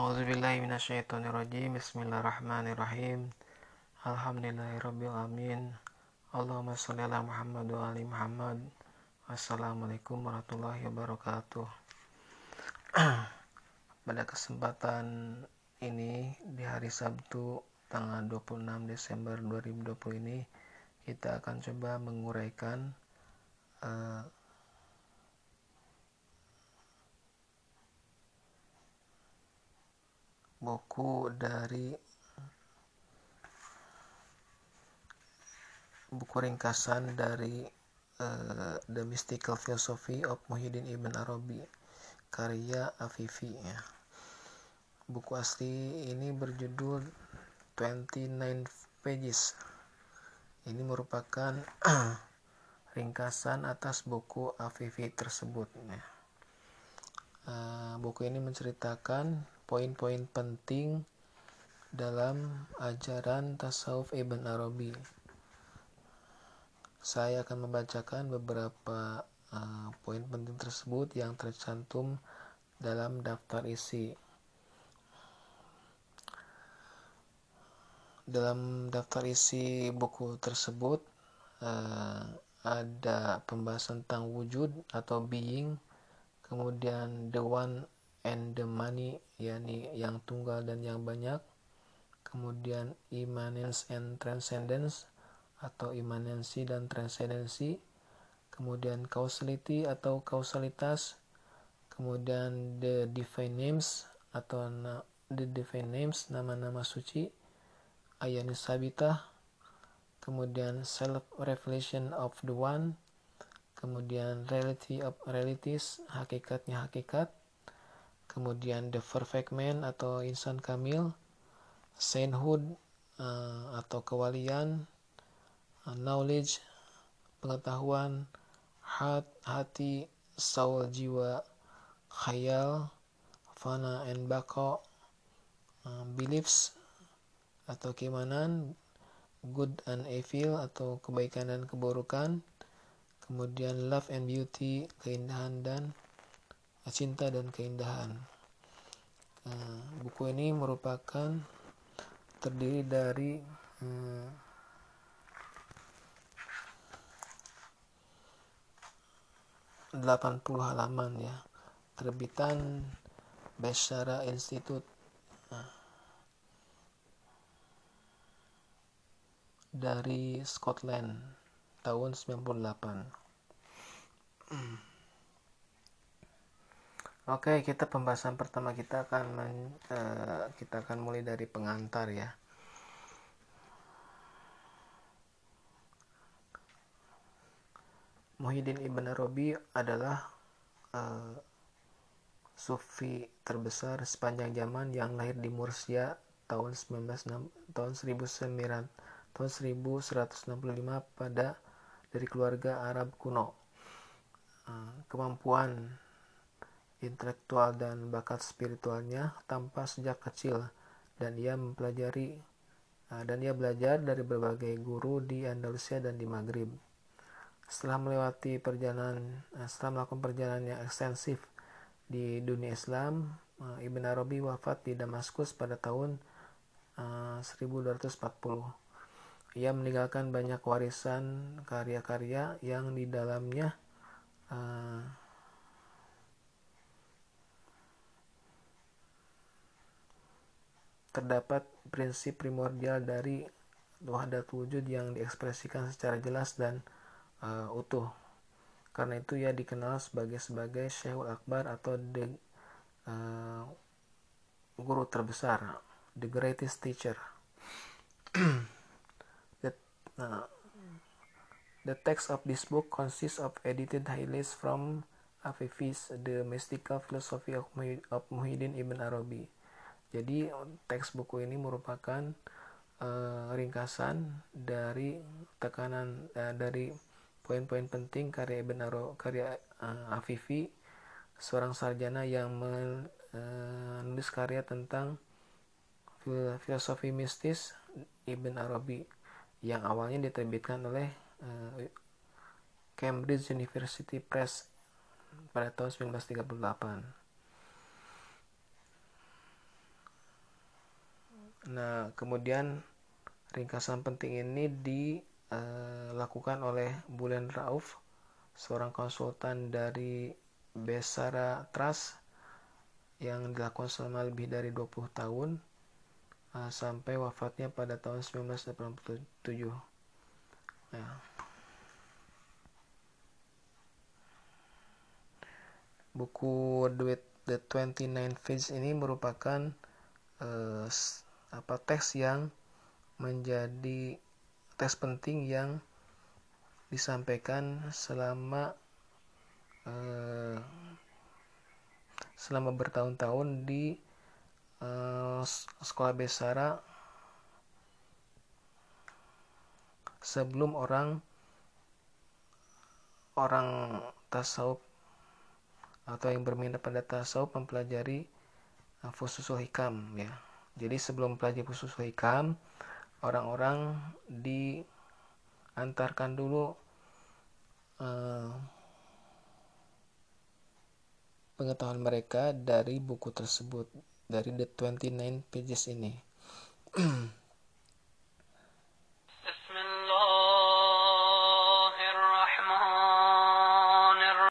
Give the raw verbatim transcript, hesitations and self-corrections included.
A'udzubillahi minasyaitonirrajim. Bismillahirrahmanirrahim. Alhamdulillahirabbil alamin. Allahumma shalli ala Muhammad wa ali Muhammad. Assalamualaikum warahmatullahi wabarakatuh. Pada kesempatan ini di hari Sabtu tanggal dua puluh enam Desember dua ribu dua puluh ini, kita akan coba menguraikan uh, buku dari buku ringkasan dari uh, The Mystical Philosophy of Muhyiddin Ibn Arabi karya Afifi. Ya. Buku asli ini berjudul Twenty Nine Pages. Ini merupakan ringkasan atas buku Afifi tersebut. Ya. Uh, buku ini menceritakan poin-poin penting dalam ajaran tasawuf Ibn Arabi. Saya akan membacakan beberapa uh, poin penting tersebut yang tercantum dalam daftar isi. Dalam daftar isi buku tersebut uh, ada pembahasan tentang wujud atau being, kemudian the one and the money, yakni yang tunggal dan yang banyak, kemudian immanence and transcendence atau immanensi dan transendensi, kemudian causality atau kausalitas, kemudian the divine names atau na, the divine names nama-nama suci, ayani sabitah, kemudian self revelation of the one, kemudian reality of realities, hakikatnya hakikat, kemudian the perfect man atau insan kamil, sainthood uh, atau kewalian, uh, knowledge pengetahuan, heart hati, soul jiwa, khayal fana and baqa, uh, beliefs atau keimanan, good and evil atau kebaikan dan keburukan, kemudian love and beauty keindahan dan cinta dan keindahan. Buku ini merupakan terdiri dari hmm, delapan puluh halaman, ya, terbitan Beshara Institute dari Scotland tahun sembilan puluh delapan. Oke, okay, kita pembahasan pertama kita akan men, uh, kita akan mulai dari pengantar, ya. Muhyiddin Ibn Arabi adalah uh, sufi terbesar sepanjang zaman yang lahir di Mursia tahun seribu seratus enam puluh lima pada dari keluarga Arab kuno. Uh, kemampuan intelektual dan bakat spiritualnya tampak sejak kecil, dan ia mempelajari dan ia belajar dari berbagai guru di Andalusia dan di Maghrib. Setelah melewati perjalanan setelah melakukan perjalanan yang ekstensif di dunia Islam, Ibn Arabi wafat di Damaskus pada tahun seribu dua ratus empat puluh. Ia meninggalkan banyak warisan karya-karya yang di dalamnya terdapat prinsip primordial dari wahdatul wujud yang diekspresikan secara jelas dan uh, utuh. Karena itu ia dikenal sebagai sebagai Sheikh Akbar atau the, uh, guru terbesar, the greatest teacher. the, uh, the text of this book consists of edited highlights from Afifi's The Mystical Philosophy of Muhyiddin Ibn Arabi. Jadi teks buku ini merupakan uh, ringkasan dari tekanan uh, dari poin-poin penting karya Ibn Arabi, karya uh, Afifi, seorang sarjana yang menulis uh, karya tentang fil filosofi mistis Ibn Arabi yang awalnya diterbitkan oleh uh, Cambridge University Press pada tahun seribu sembilan ratus tiga puluh delapan. Nah, kemudian ringkasan penting ini dilakukan oleh Bulent Rauf, seorang konsultan dari Beshara Trust yang dilakukan selama lebih dari dua puluh tahun sampai wafatnya pada tahun seribu sembilan ratus delapan puluh tujuh. Nah, buku The Twenty Nine Pages ini merupakan eh, apa teks yang menjadi teks penting yang disampaikan selama eh, selama bertahun-tahun di eh, sekolah Beshara sebelum orang orang tasawuf atau yang berminat pada tasawuf mempelajari uh, fushul hikam, ya. Jadi sebelum mempelajari fushul hikam, orang-orang diantarkan dulu uh, pengetahuan mereka dari buku tersebut, dari The Twenty Nine Pages ini.